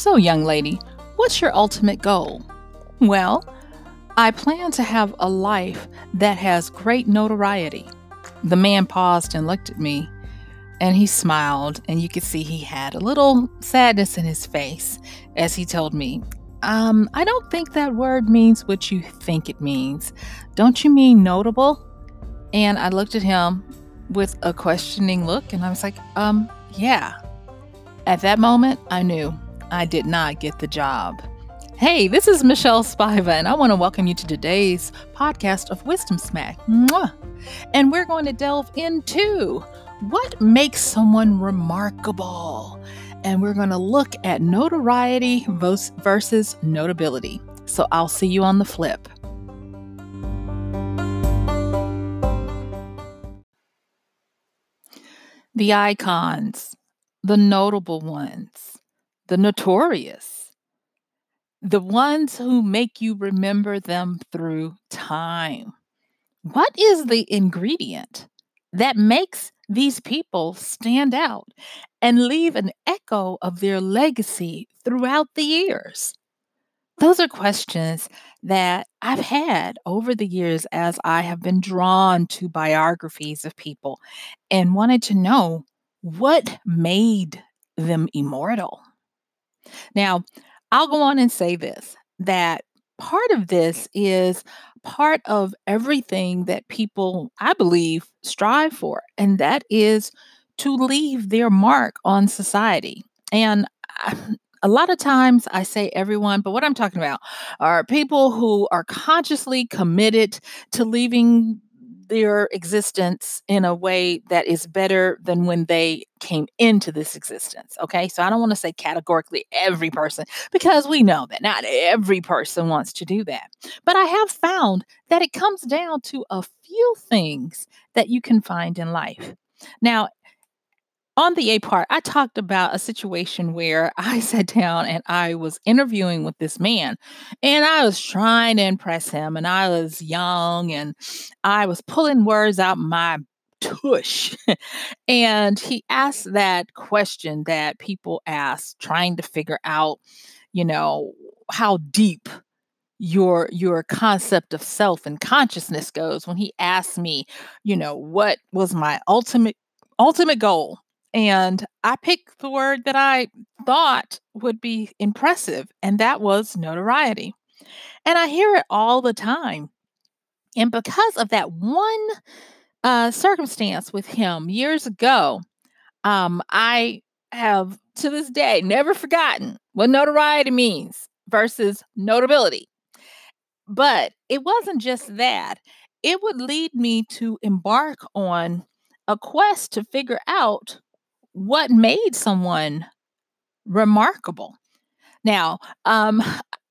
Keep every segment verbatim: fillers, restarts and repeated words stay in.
So, young lady, what's your ultimate goal? Well, I plan to have a life that has great notoriety. The man paused and looked at me, and he smiled, and you could see he had a little sadness in his face as he told me, um, I don't think that word means what you think it means. Don't you mean notable? And I looked at him with a questioning look, and I was like, um, yeah. At that moment, I knew I did not get the job. Hey, this is Michelle Spiva, and I want to welcome you to today's podcast of Wisdom Smack. Mwah! And we're going to delve into what makes someone remarkable. And we're going to look at notoriety versus notability. So I'll see you on the flip. The icons. The notable ones, the notorious, the ones who make you remember them through time. What is the ingredient that makes these people stand out and leave an echo of their legacy throughout the years? Those are questions that I've had over the years as I have been drawn to biographies of people and wanted to know, what made them immortal? Now, I'll go on and say this, that part of this is part of everything that people, I believe, strive for, and that is to leave their mark on society. And I, a lot of times I say everyone, but what I'm talking about are people who are consciously committed to leaving their existence in a way that is better than when they came into this existence. Okay. So I don't want to say categorically every person, because we know that not every person wants to do that. But I have found that it comes down to a few things that you can find in life. Now, on the A part, I talked about a situation where I sat down and I was interviewing with this man, and I was trying to impress him, and I was young and I was pulling words out my tush. And he asked that question that people ask, trying to figure out, you know, how deep your your concept of self and consciousness goes. When he asked me, you know, what was my ultimate ultimate goal? And I picked the word that I thought would be impressive, and that was notoriety. And I hear it all the time. And because of that one uh, circumstance with him years ago, um, I have to this day never forgotten what notoriety means versus notability. But it wasn't just that. It would lead me to embark on a quest to figure out what made someone remarkable. Now, um,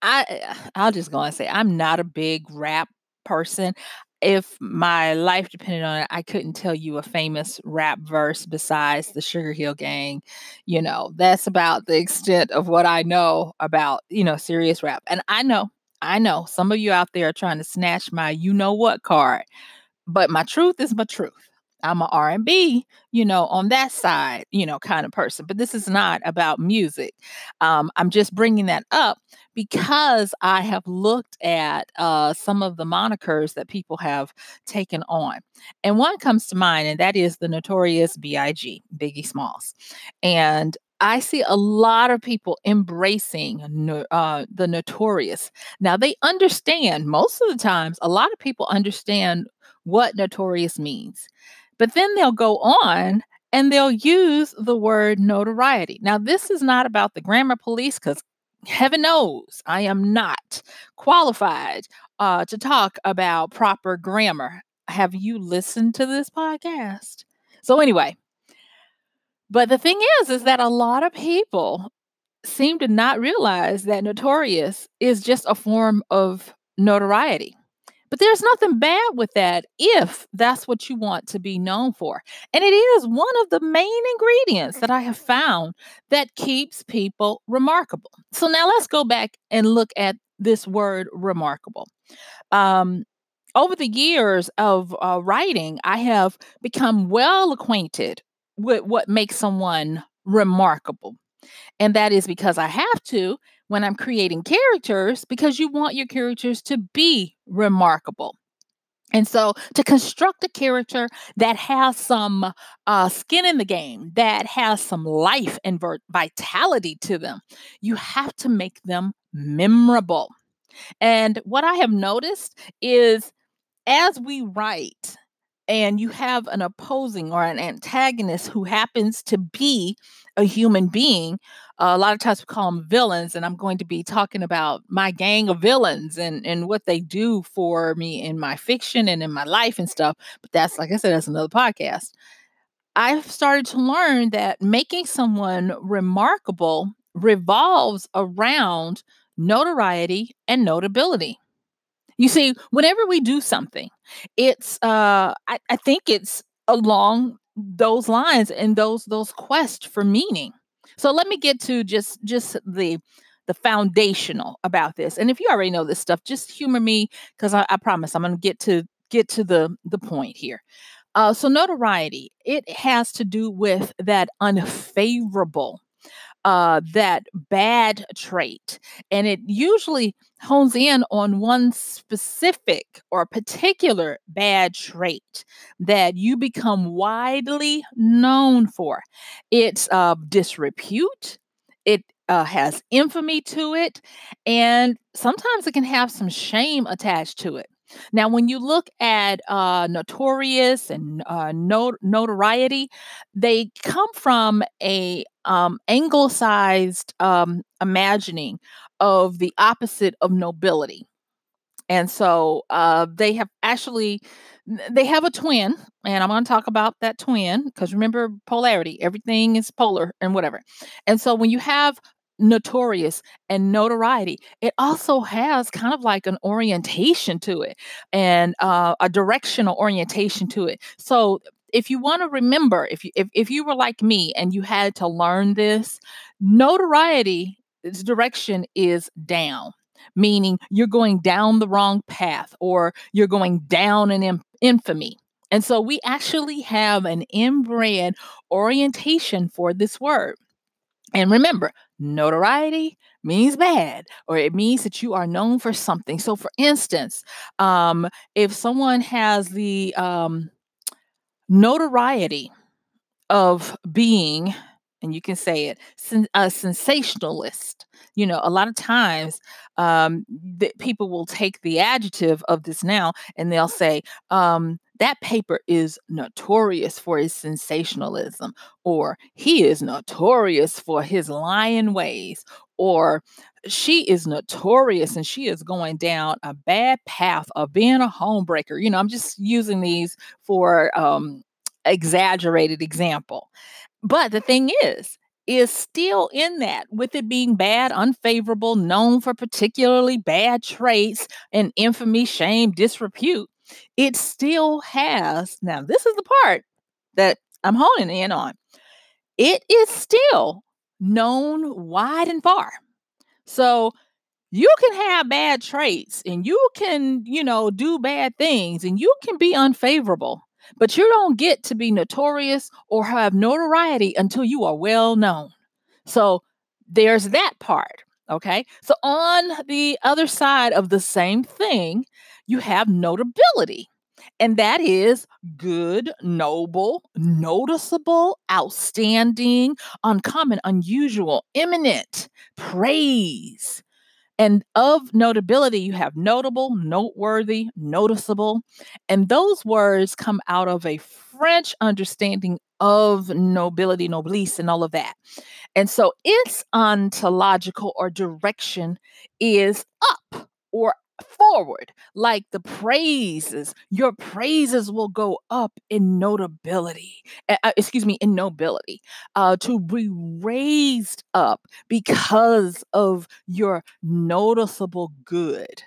I, I'll just go and say I'm not a big rap person. If my life depended on it, I couldn't tell you a famous rap verse besides the Sugar Hill Gang. You know, that's about the extent of what I know about, you know, serious rap. And I know, I know some of you out there are trying to snatch my you know what card, but my truth is my truth. I'm a R and B, you know, on that side, you know, kind of person. But this is not about music. Um, I'm just bringing that up because I have looked at uh, some of the monikers that people have taken on. And one comes to mind, and that is the Notorious B I G, Biggie Smalls. And I see a lot of people embracing no, uh, the notorious. Now, they understand, most of the times, a lot of people understand what notorious means. But then they'll go on and they'll use the word notoriety. Now, this is not about the grammar police, because heaven knows I am not qualified uh, to talk about proper grammar. Have you listened to this podcast? So anyway, but the thing is, is that a lot of people seem to not realize that notorious is just a form of notoriety. But there's nothing bad with that if that's what you want to be known for. And it is one of the main ingredients that I have found that keeps people remarkable. So now let's go back and look at this word remarkable. Um, over the years of uh, writing, I have become well acquainted with what makes someone remarkable. And that is because I have to when I'm creating characters, because you want your characters to be remarkable. And so to construct a character that has some uh, skin in the game, that has some life and vitality to them, you have to make them memorable. And what I have noticed is as we write and you have an opposing or an antagonist who happens to be a human being, uh, a lot of times we call them villains, and I'm going to be talking about my gang of villains and, and what they do for me in my fiction and in my life and stuff. But that's, like I said, that's another podcast. I've started to learn that making someone remarkable revolves around notoriety and notability. You see, whenever we do something, it's uh, I, I think it's along those lines and those those quests for meaning. So let me get to just just the the foundational about this. And if you already know this stuff, just humor me because I, I promise I'm going to get to get to the the point here. Uh, so notoriety, it has to do with that unfavorable, Uh, that bad trait. And it usually hones in on one specific or particular bad trait that you become widely known for. It's uh, disrepute. It uh, has infamy to it. And sometimes it can have some shame attached to it. Now, when you look at uh, notorious and uh, not- notoriety, they come from a um, anglicized um, imagining of the opposite of nobility. And so uh, they have actually, they have a twin, and I'm going to talk about that twin because remember polarity, everything is polar and whatever. And so when you have notorious and notoriety, it also has kind of like an orientation to it and uh, a directional orientation to it. So if you want to remember, if you, if, if you were like me and you had to learn this, notoriety, its direction is down, meaning you're going down the wrong path or you're going down in infamy. And so we actually have an inbred orientation for this word. And remember, notoriety means bad, or it means that you are known for something. So for instance, um, if someone has the um, notoriety of being, and you can say it, sen- a sensationalist, you know, a lot of times um, th- people will take the adjective of this noun and they'll say, um, that paper is notorious for his sensationalism, or he is notorious for his lying ways, or she is notorious and she is going down a bad path of being a homebreaker. You know, I'm just using these for um, exaggerated example. But the thing is, is still in that, with it being bad, unfavorable, known for particularly bad traits and infamy, shame, disrepute. It still has, now this is the part that I'm honing in on. It is still known wide and far. So you can have bad traits and you can, you know, do bad things and you can be unfavorable, but you don't get to be notorious or have notoriety until you are well known. So there's that part. Okay. So on the other side of the same thing, you have notability, and that is good, noble, noticeable, outstanding, uncommon, unusual, eminent, praise. And of notability, you have notable, noteworthy, noticeable. And those words come out of a French understanding of nobility, noblesse, and all of that. And so its ontological or direction is up or forward, like the praises. Your praises will go up in notability, uh, excuse me, in nobility, uh, to be raised up because of your noticeable good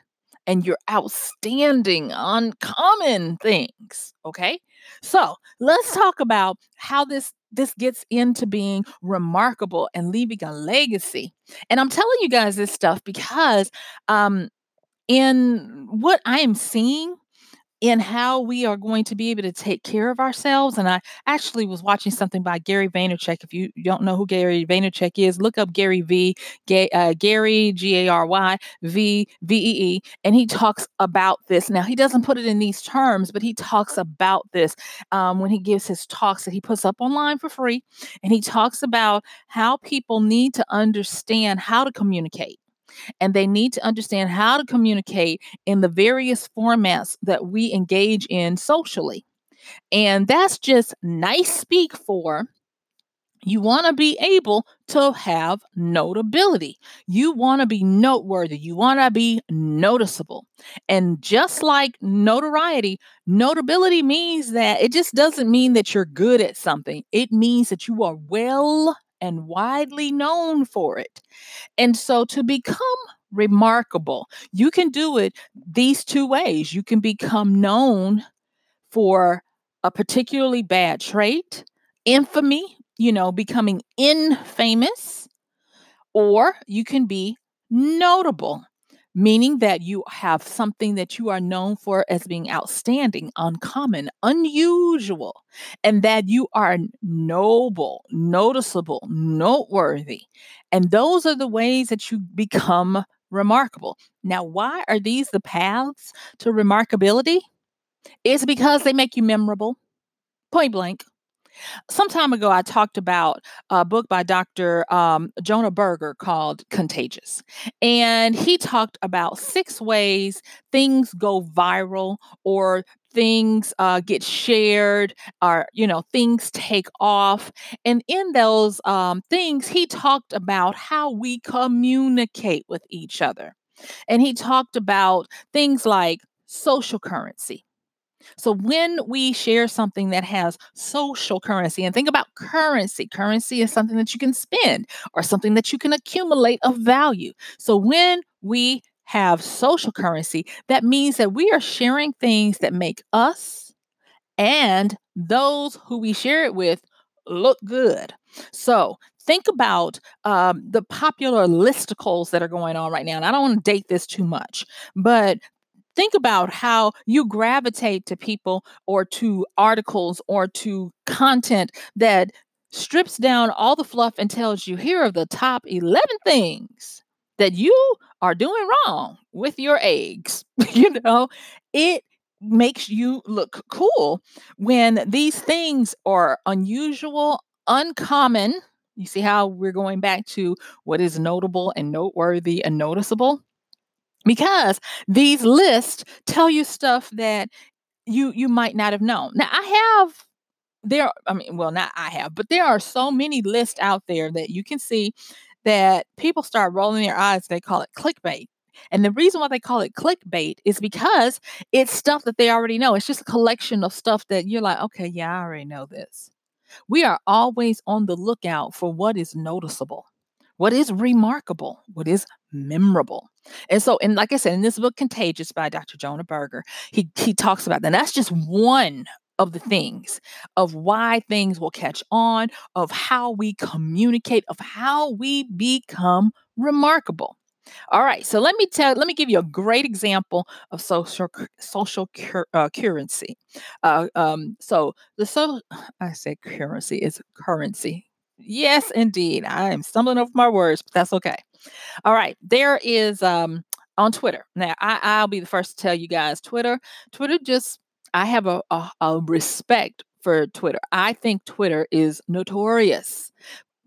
and your outstanding, uncommon things. Okay. So let's talk about how this, this gets into being remarkable and leaving a legacy. And I'm telling you guys this stuff because, um, in what I am seeing in how we are going to be able to take care of ourselves. And I actually was watching something by Gary Vaynerchuk. If you don't know who Gary Vaynerchuk is, look up Gary V, G- uh, Gary, G A R Y, V, V E E. And he talks about this. Now, he doesn't put it in these terms, but he talks about this um, when he gives his talks that he puts up online for free. And he talks about how people need to understand how to communicate. And they need to understand how to communicate in the various formats that we engage in socially. And that's just nice speak for you want to be able to have notability. You want to be noteworthy. You want to be noticeable. And just like notoriety, notability means that it just doesn't mean that you're good at something. It means that you are well and widely known for it. And so to become remarkable, you can do it these two ways. You can become known for a particularly bad trait, infamy, you know, becoming infamous, or you can be notable, meaning that you have something that you are known for as being outstanding, uncommon, unusual, and that you are noble, noticeable, noteworthy. And those are the ways that you become remarkable. Now, why are these the paths to remarkability? It's because they make you memorable, point blank. Some time ago, I talked about a book by Doctor Um, Jonah Berger called Contagious, and he talked about six ways things go viral or things uh, get shared or, you know, things take off. And in those um, things, he talked about how we communicate with each other. And he talked about things like social currency. So when we share something that has social currency, and think about currency, currency is something that you can spend or something that you can accumulate of value. So when we have social currency, that means that we are sharing things that make us and those who we share it with look good. So think about um, the popular listicles that are going on right now. And I don't want to date this too much, but think about how you gravitate to people or to articles or to content that strips down all the fluff and tells you, here are the top eleven things that you are doing wrong with your eggs. You know, it makes you look cool when these things are unusual, uncommon. You see how we're going back to what is notable and noteworthy and noticeable? Because these lists tell you stuff that you you might not have known. Now, I have, there, I mean, well, not I have, but there are so many lists out there that you can see that people start rolling their eyes. They call it clickbait. And the reason why they call it clickbait is because it's stuff that they already know. It's just a collection of stuff that you're like, okay, yeah, I already know this. We are always on the lookout for what is noticeable, what is remarkable, what is memorable. And so, and like I said, in this book, Contagious by Doctor Jonah Berger, he he talks about that. And that's just one of the things of why things will catch on, of how we communicate, of how we become remarkable. All right. So let me tell, let me give you a great example of social, social cur, uh, currency. Uh, um, so the, so I say currency is currency. Yes, indeed. I am stumbling over my words, but that's okay. All right. There is um, on Twitter. Now, I, I'll be the first to tell you guys, Twitter, Twitter just, I have a, a, a respect for Twitter. I think Twitter is notorious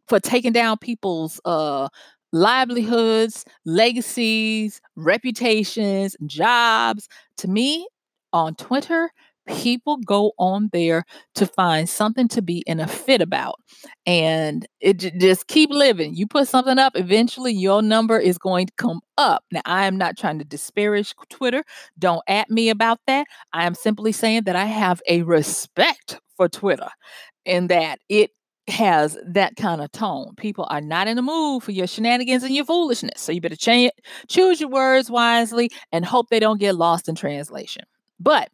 for taking down people's uh, livelihoods, legacies, reputations, jobs. To me, on Twitter, people go on there to find something to be in a fit about, and it j- just keep living. You put something up, eventually your number is going to come up. Now, I am not trying to disparage Twitter. Don't at me about that. I am simply saying that I have a respect for Twitter and that it has that kind of tone. People are not in the mood for your shenanigans and your foolishness. So you better ch- choose your words wisely and hope they don't get lost in translation. But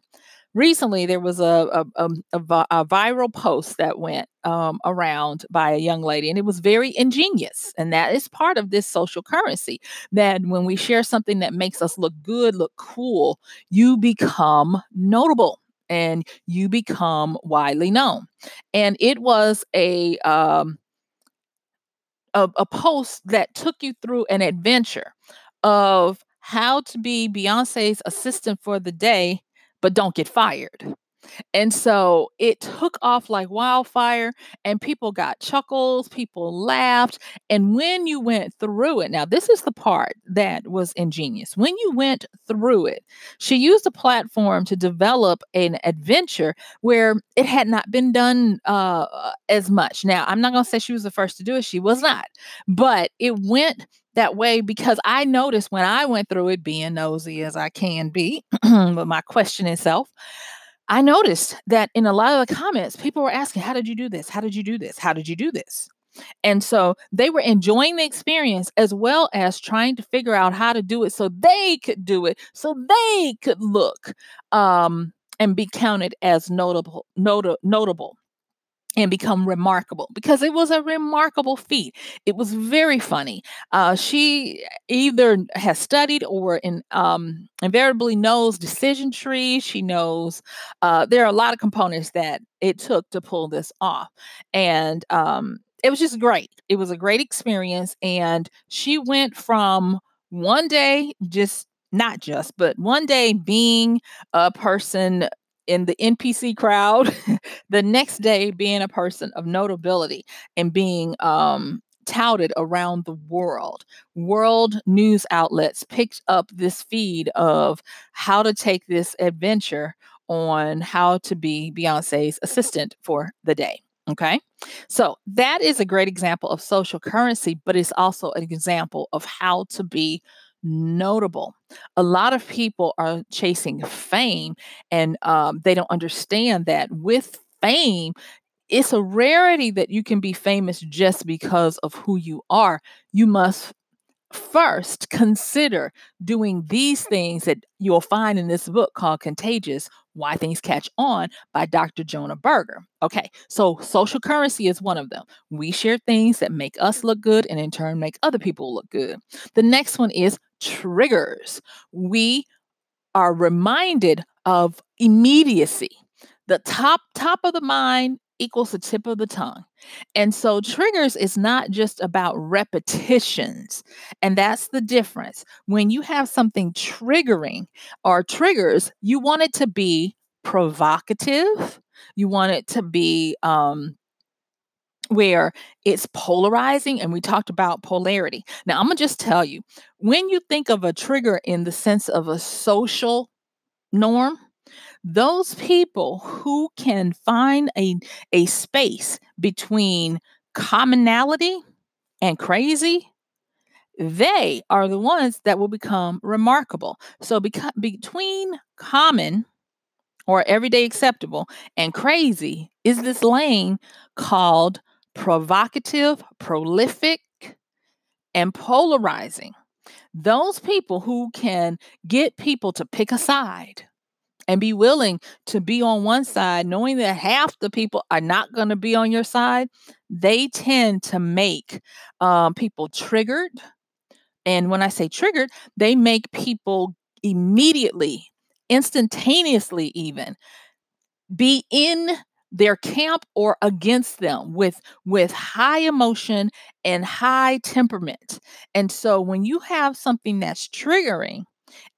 recently there was a a, a, a viral post that went um, around by a young lady, and it was very ingenious. And that is part of this social currency, that when we share something that makes us look good, look cool, you become notable and you become widely known. And it was a um, a, a post that took you through an adventure of how to be Beyonce's assistant for the day, but don't get fired. And so it took off like wildfire, and people got chuckles, people laughed. And when you went through it, now this is the part that was ingenious. When you went through it, she used a platform to develop an adventure where it had not been done uh, as much. Now, I'm not going to say she was the first to do it. She was not, but it went that way, because I noticed when I went through it, being nosy as I can be, but my questioning self, I noticed that in a lot of the comments, people were asking, how did you do this? How did you do this? How did you do this? And so they were enjoying the experience as well as trying to figure out how to do it so they could do it, so they could look um, and be counted as notable, not- notable. and become remarkable, because it was a remarkable feat. It was very funny. Uh, she either has studied or in, um, invariably knows decision trees. She knows uh, there are a lot of components that it took to pull this off. And um, it was just great. It was a great experience. And she went from one day, just not just, but one day being a person in the N P C crowd, the next day being a person of notability and being um, touted around the world. World news outlets picked up this feed of how to take this adventure on how to be Beyonce's assistant for the day. Okay. So that is a great example of social currency, but it's also an example of how to be notable. A lot of people are chasing fame, and um, they don't understand that with fame, it's a rarity that you can be famous just because of who you are. You must first consider doing these things that you'll find in this book called Contagious, Why Things Catch On by Doctor Jonah Berger. Okay, so social currency is one of them. We share things that make us look good and in turn make other people look good. The next one is triggers. We are reminded of immediacy. The top, top of the mind equals the tip of the tongue. And so triggers is not just about repetitions. And that's the difference. When you have something triggering or triggers, you want it to be provocative. You want it to be um, where it's polarizing. And we talked about polarity. Now, I'm going to just tell you, when you think of a trigger in the sense of a social norm, those people who can find a, a space between commonality and crazy, they are the ones that will become remarkable. So beca- between common or everyday acceptable and crazy is this lane called provocative, prolific, and polarizing. Those people who can get people to pick a side and be willing to be on one side, knowing that half the people are not going to be on your side, they tend to make um, people triggered. And when I say triggered, they make people immediately, instantaneously even, be in their camp or against them with, with high emotion and high temperament. And so when you have something that's triggering,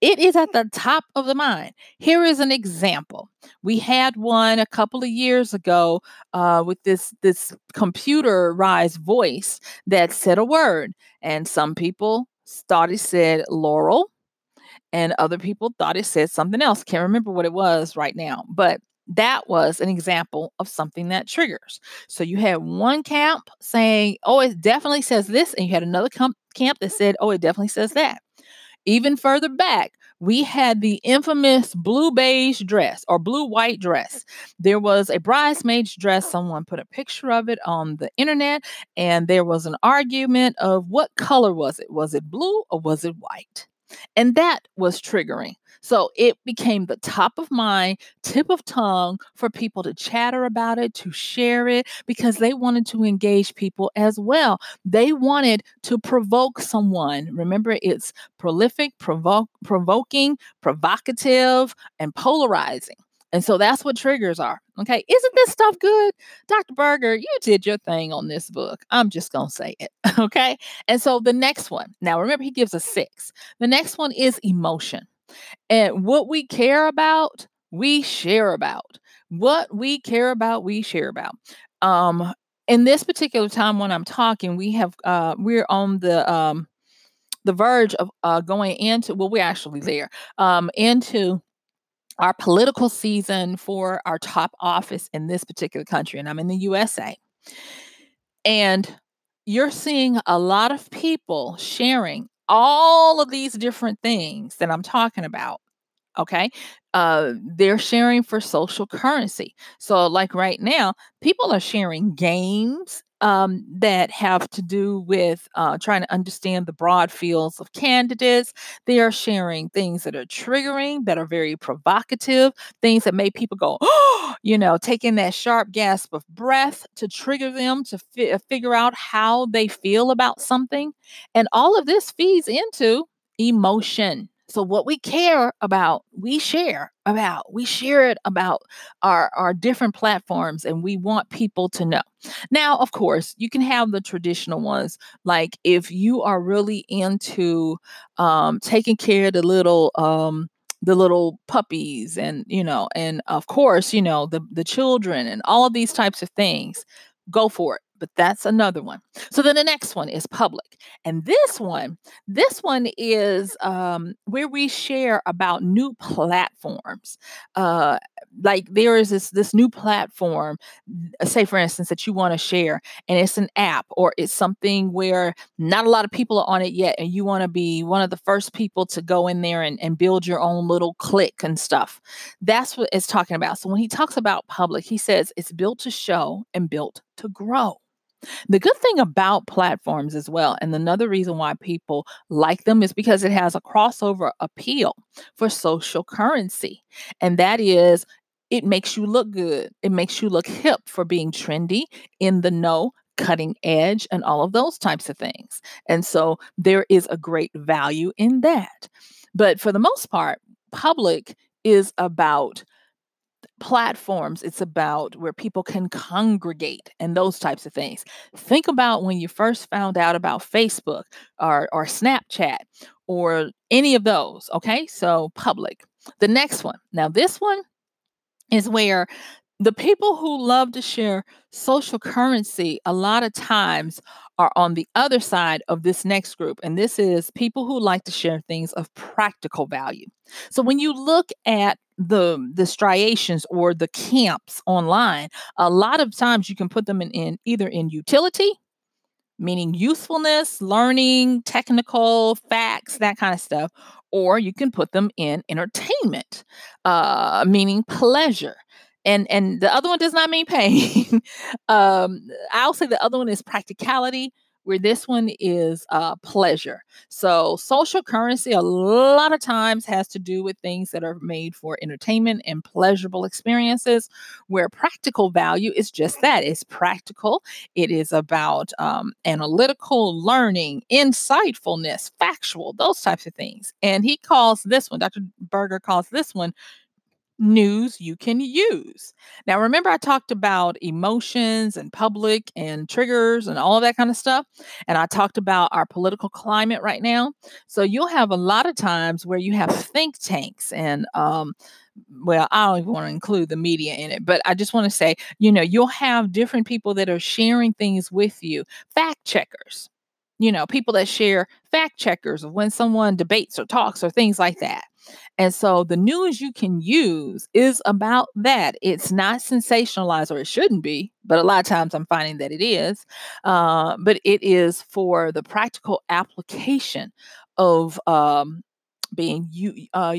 it is at the top of the mind. Here is an example. We had one a couple of years ago uh, with this, this computerized voice that said a word. And some people thought it said Laurel, and other people thought it said something else. Can't remember what it was right now. But that was an example of something that triggers. So you had one camp saying, oh, it definitely says this. And you had another com- camp that said, oh, it definitely says that. Even further back, we had the infamous blue beige dress or blue white dress. There was a bridesmaid's dress. Someone put a picture of it on the internet, and there was an argument of what color was it? Was it blue or was it white? And that was triggering. So it became the top of mind, tip of tongue for people to chatter about it, to share it, because they wanted to engage people as well. They wanted to provoke someone. Remember, it's prolific, provoke, provoking, provocative, and polarizing. And so that's what triggers are. Okay. Isn't this stuff good? Doctor Berger, you did your thing on this book. I'm just going to say it. Okay. And so the next one, now remember, he gives us six. The next one is emotion. And what we care about, we share about. What we care about, we share about. Um, in this particular time when I'm talking, we have, uh, we're on the, um, the verge of uh, going into, well, we're actually there, um, into our political season for our top office in this particular country, and I'm in the U S A. And you're seeing a lot of people sharing all of these different things that I'm talking about, okay? Uh, they're sharing for social currency. So like right now, people are sharing games Um, that have to do with uh, trying to understand the broad fields of candidates. They are sharing things that are triggering, that are very provocative, things that make people go, oh, you know, taking that sharp gasp of breath to trigger them to fi- figure out how they feel about something. And all of this feeds into emotion. So what we care about, we share about, we share it about our, our different platforms, and we want people to know. Now, of course, you can have the traditional ones. Like if you are really into um, taking care of the little, um, the little puppies and, you know, and of course, you know, the, the children and all of these types of things, go for it. But that's another one. So then the next one is public. And this one, this one is um, where we share about new platforms. Uh, like there is this, this new platform, say for instance, that you want to share, and it's an app or it's something where not a lot of people are on it yet. And you want to be one of the first people to go in there and, and build your own little clique and stuff. That's what it's talking about. So when he talks about public, he says it's built to show and built to grow. The good thing about platforms as well, and another reason why people like them, is because it has a crossover appeal for social currency. And that is, it makes you look good. It makes you look hip for being trendy, in the know, cutting edge, and all of those types of things. And so there is a great value in that. But for the most part, public is about platforms. It's about where people can congregate and those types of things. Think about when you first found out about Facebook or, or Snapchat or any of those. Okay. So public. The next one. Now this one is where the people who love to share social currency a lot of times are on the other side of this next group. And this is people who like to share things of practical value. So when you look at the the striations or the camps online, a lot of times you can put them in, in either in utility, meaning usefulness, learning, technical facts, that kind of stuff, or you can put them in entertainment, uh, meaning pleasure. And and the other one does not mean pain. um, I'll say the other one is practicality, where this one is uh, pleasure. So social currency a lot of times has to do with things that are made for entertainment and pleasurable experiences, where practical value is just that. It's practical. It is about um, analytical learning, insightfulness, factual, those types of things. And he calls this one, Doctor Berger calls this one, news you can use. Now, remember, I talked about emotions and public and triggers and all of that kind of stuff. And I talked about our political climate right now. So you'll have a lot of times where you have think tanks and, um, well, I don't even want to include the media in it, but I just want to say, you know, you'll have different people that are sharing things with you. Fact checkers, you know, people that share fact checkers of when someone debates or talks or things like that. And so the news you can use is about that. It's not sensationalized, or it shouldn't be, but a lot of times I'm finding that it is. Uh, but it is for the practical application of um, being u- uh,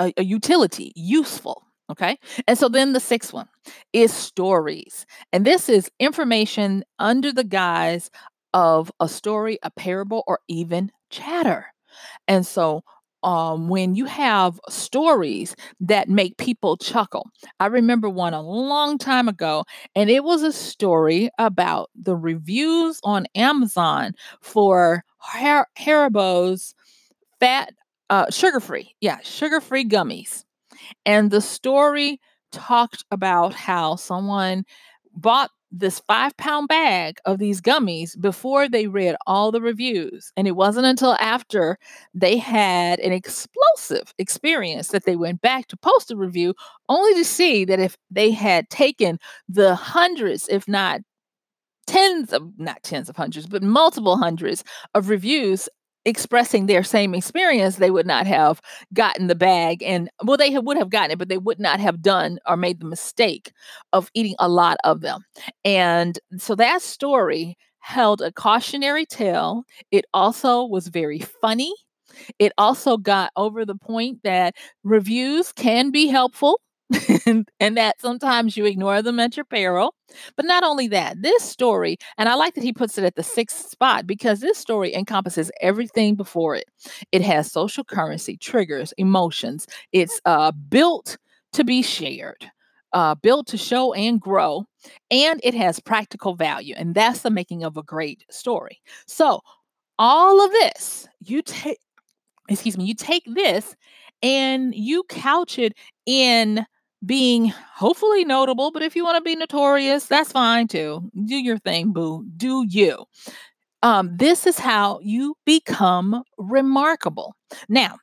a, a utility, useful. Okay. And so then the sixth one is stories. And this is information under the guise of a story, a parable, or even chatter. And so um, when you have stories that make people chuckle. I remember one a long time ago, and it was a story about the reviews on Amazon for Har- Haribo's fat, uh, sugar-free, yeah, sugar-free gummies. And the story talked about how someone bought this five pound bag of these gummies before they read all the reviews. And it wasn't until after they had an explosive experience that they went back to post a review, only to see that if they had taken the hundreds, if not tens of, not tens of hundreds, but multiple hundreds of reviews expressing their same experience, they would not have gotten the bag. And well, they would have gotten it, but they would not have done or made the mistake of eating a lot of them. And so that story held a cautionary tale. It also was very funny. It also got over the point that reviews can be helpful and, and that sometimes you ignore them at your peril. But not only that, this story, and I like that he puts it at the sixth spot because this story encompasses everything before it. It has social currency, triggers, emotions. It's uh, built to be shared, uh, built to show and grow, and it has practical value. And that's the making of a great story. So all of this, you take, excuse me, you take this and you couch it in being hopefully notable, but if you want to be notorious, that's fine too. Do your thing, boo. Do you. Um, this is how you become remarkable. Now,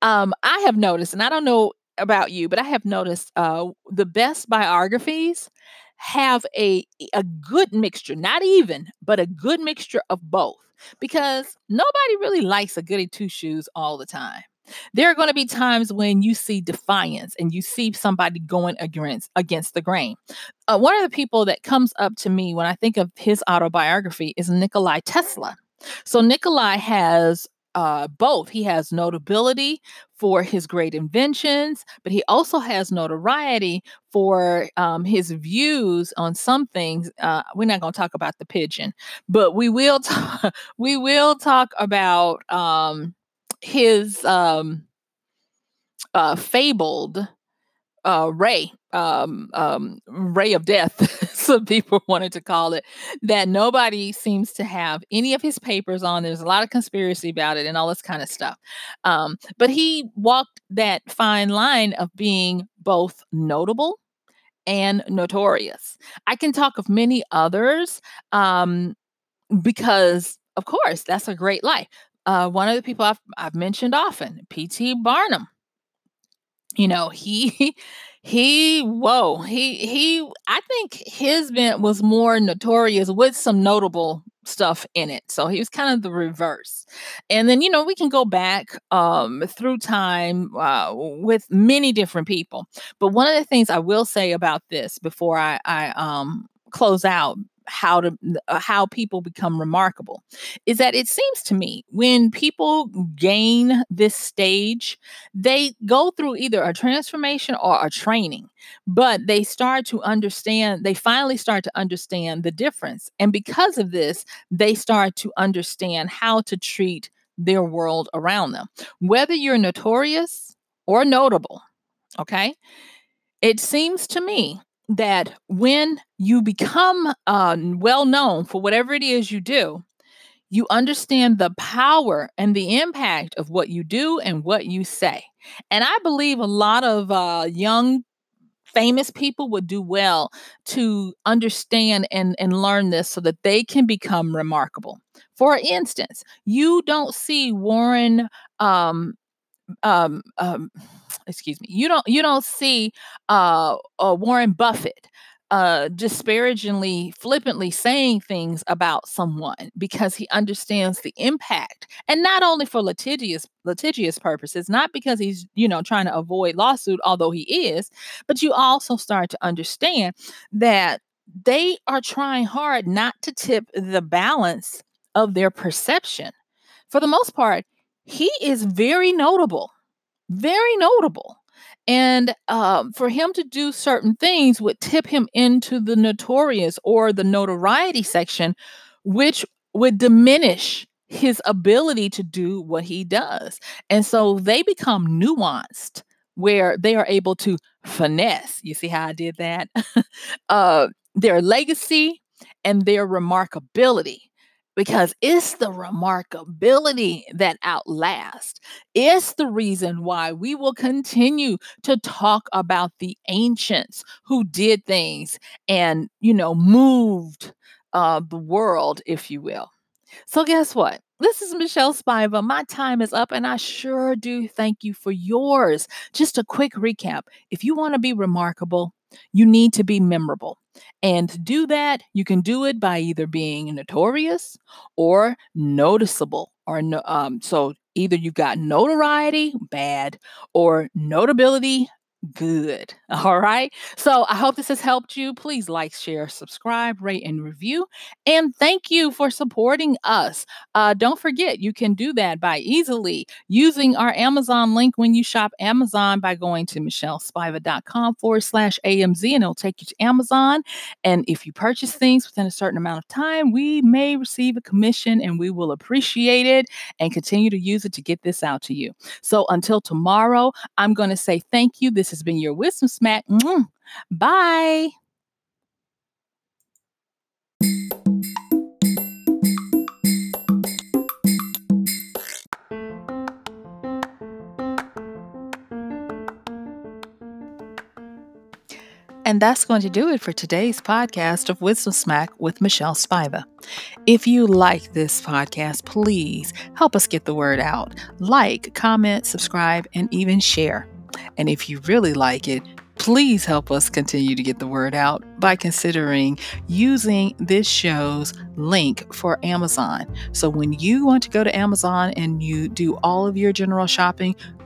um, I have noticed, and I don't know about you, but I have noticed uh, the best biographies have a, a good mixture, not even, but a good mixture of both, because nobody really likes a goody two-shoes all the time. There are going to be times when you see defiance and you see somebody going against against the grain. Uh, one of the people that comes up to me when I think of his autobiography is Nikolai Tesla. So Nikolai has uh, both. He has notability for his great inventions, but he also has notoriety for um, his views on some things. Uh, we're not going to talk about the pigeon, but we will. T- we will talk about. Um, his um, uh, fabled uh, ray, um, um, ray of death, some people wanted to call it, that nobody seems to have any of his papers on. There's a lot of conspiracy about it and all this kind of stuff. Um, but he walked that fine line of being both notable and notorious. I can talk of many others um, because, of course, that's a great life. Uh, one of the people I've, I've mentioned often, P T Barnum, you know, he, he, whoa, he, he, I think his bent was more notorious with some notable stuff in it. So he was kind of the reverse. And then, you know, we can go back um, through time uh, with many different people. But one of the things I will say about this before I, I um, close out how to uh, how people become remarkable is that it seems to me when people gain this stage, they go through either a transformation or a training, but they start to understand, they finally start to understand the difference. And because of this, they start to understand how to treat their world around them. Whether you're notorious or notable, okay, it seems to me that when you become uh, well-known for whatever it is you do, you understand the power and the impact of what you do and what you say. And I believe a lot of uh, young, famous people would do well to understand and, and learn this so that they can become remarkable. For instance, you don't see Warren, um, um, um, Excuse me. You don't you don't see uh, uh, Warren Buffett uh, disparagingly, flippantly saying things about someone because he understands the impact, and not only for litigious litigious purposes, not because he's you know trying to avoid lawsuit, although he is, but you also start to understand that they are trying hard not to tip the balance of their perception. For the most part, he is very notable. Very notable. And um, for him to do certain things would tip him into the notorious or the notoriety section, which would diminish his ability to do what he does. And so they become nuanced where they are able to finesse. You see how I did that? uh, their legacy and their remarkability, because it's the remarkability that outlasts. It's the reason why we will continue to talk about the ancients who did things and, you know, moved uh, the world, if you will. So guess what? This is Michelle Spiva. My time is up, and I sure do thank you for yours. Just a quick recap. If you want to be remarkable, you need to be memorable. And to do that, you can do it by either being notorious or noticeable. Or no, um, so either you've got notoriety, bad, or notability, good. All right. So I hope this has helped you. Please like, share, subscribe, rate, and review. And thank you for supporting us. Uh, don't forget, you can do that by easily using our Amazon link when you shop Amazon by going to michellespiva.com forward slash AMZ, and it'll take you to Amazon. And if you purchase things within a certain amount of time, we may receive a commission, and we will appreciate it and continue to use it to get this out to you. So until tomorrow, I'm going to say thank you. This has been your Wisdom Smack. Mm-hmm. Bye. And that's going to do it for today's podcast of Wisdom Smack with Michelle Spiva. If you like this podcast, please help us get the word out. Like, comment, subscribe, and even share. And if you really like it, please help us continue to get the word out by considering using this show's link for Amazon. So when you want to go to Amazon and you do all of your general shopping,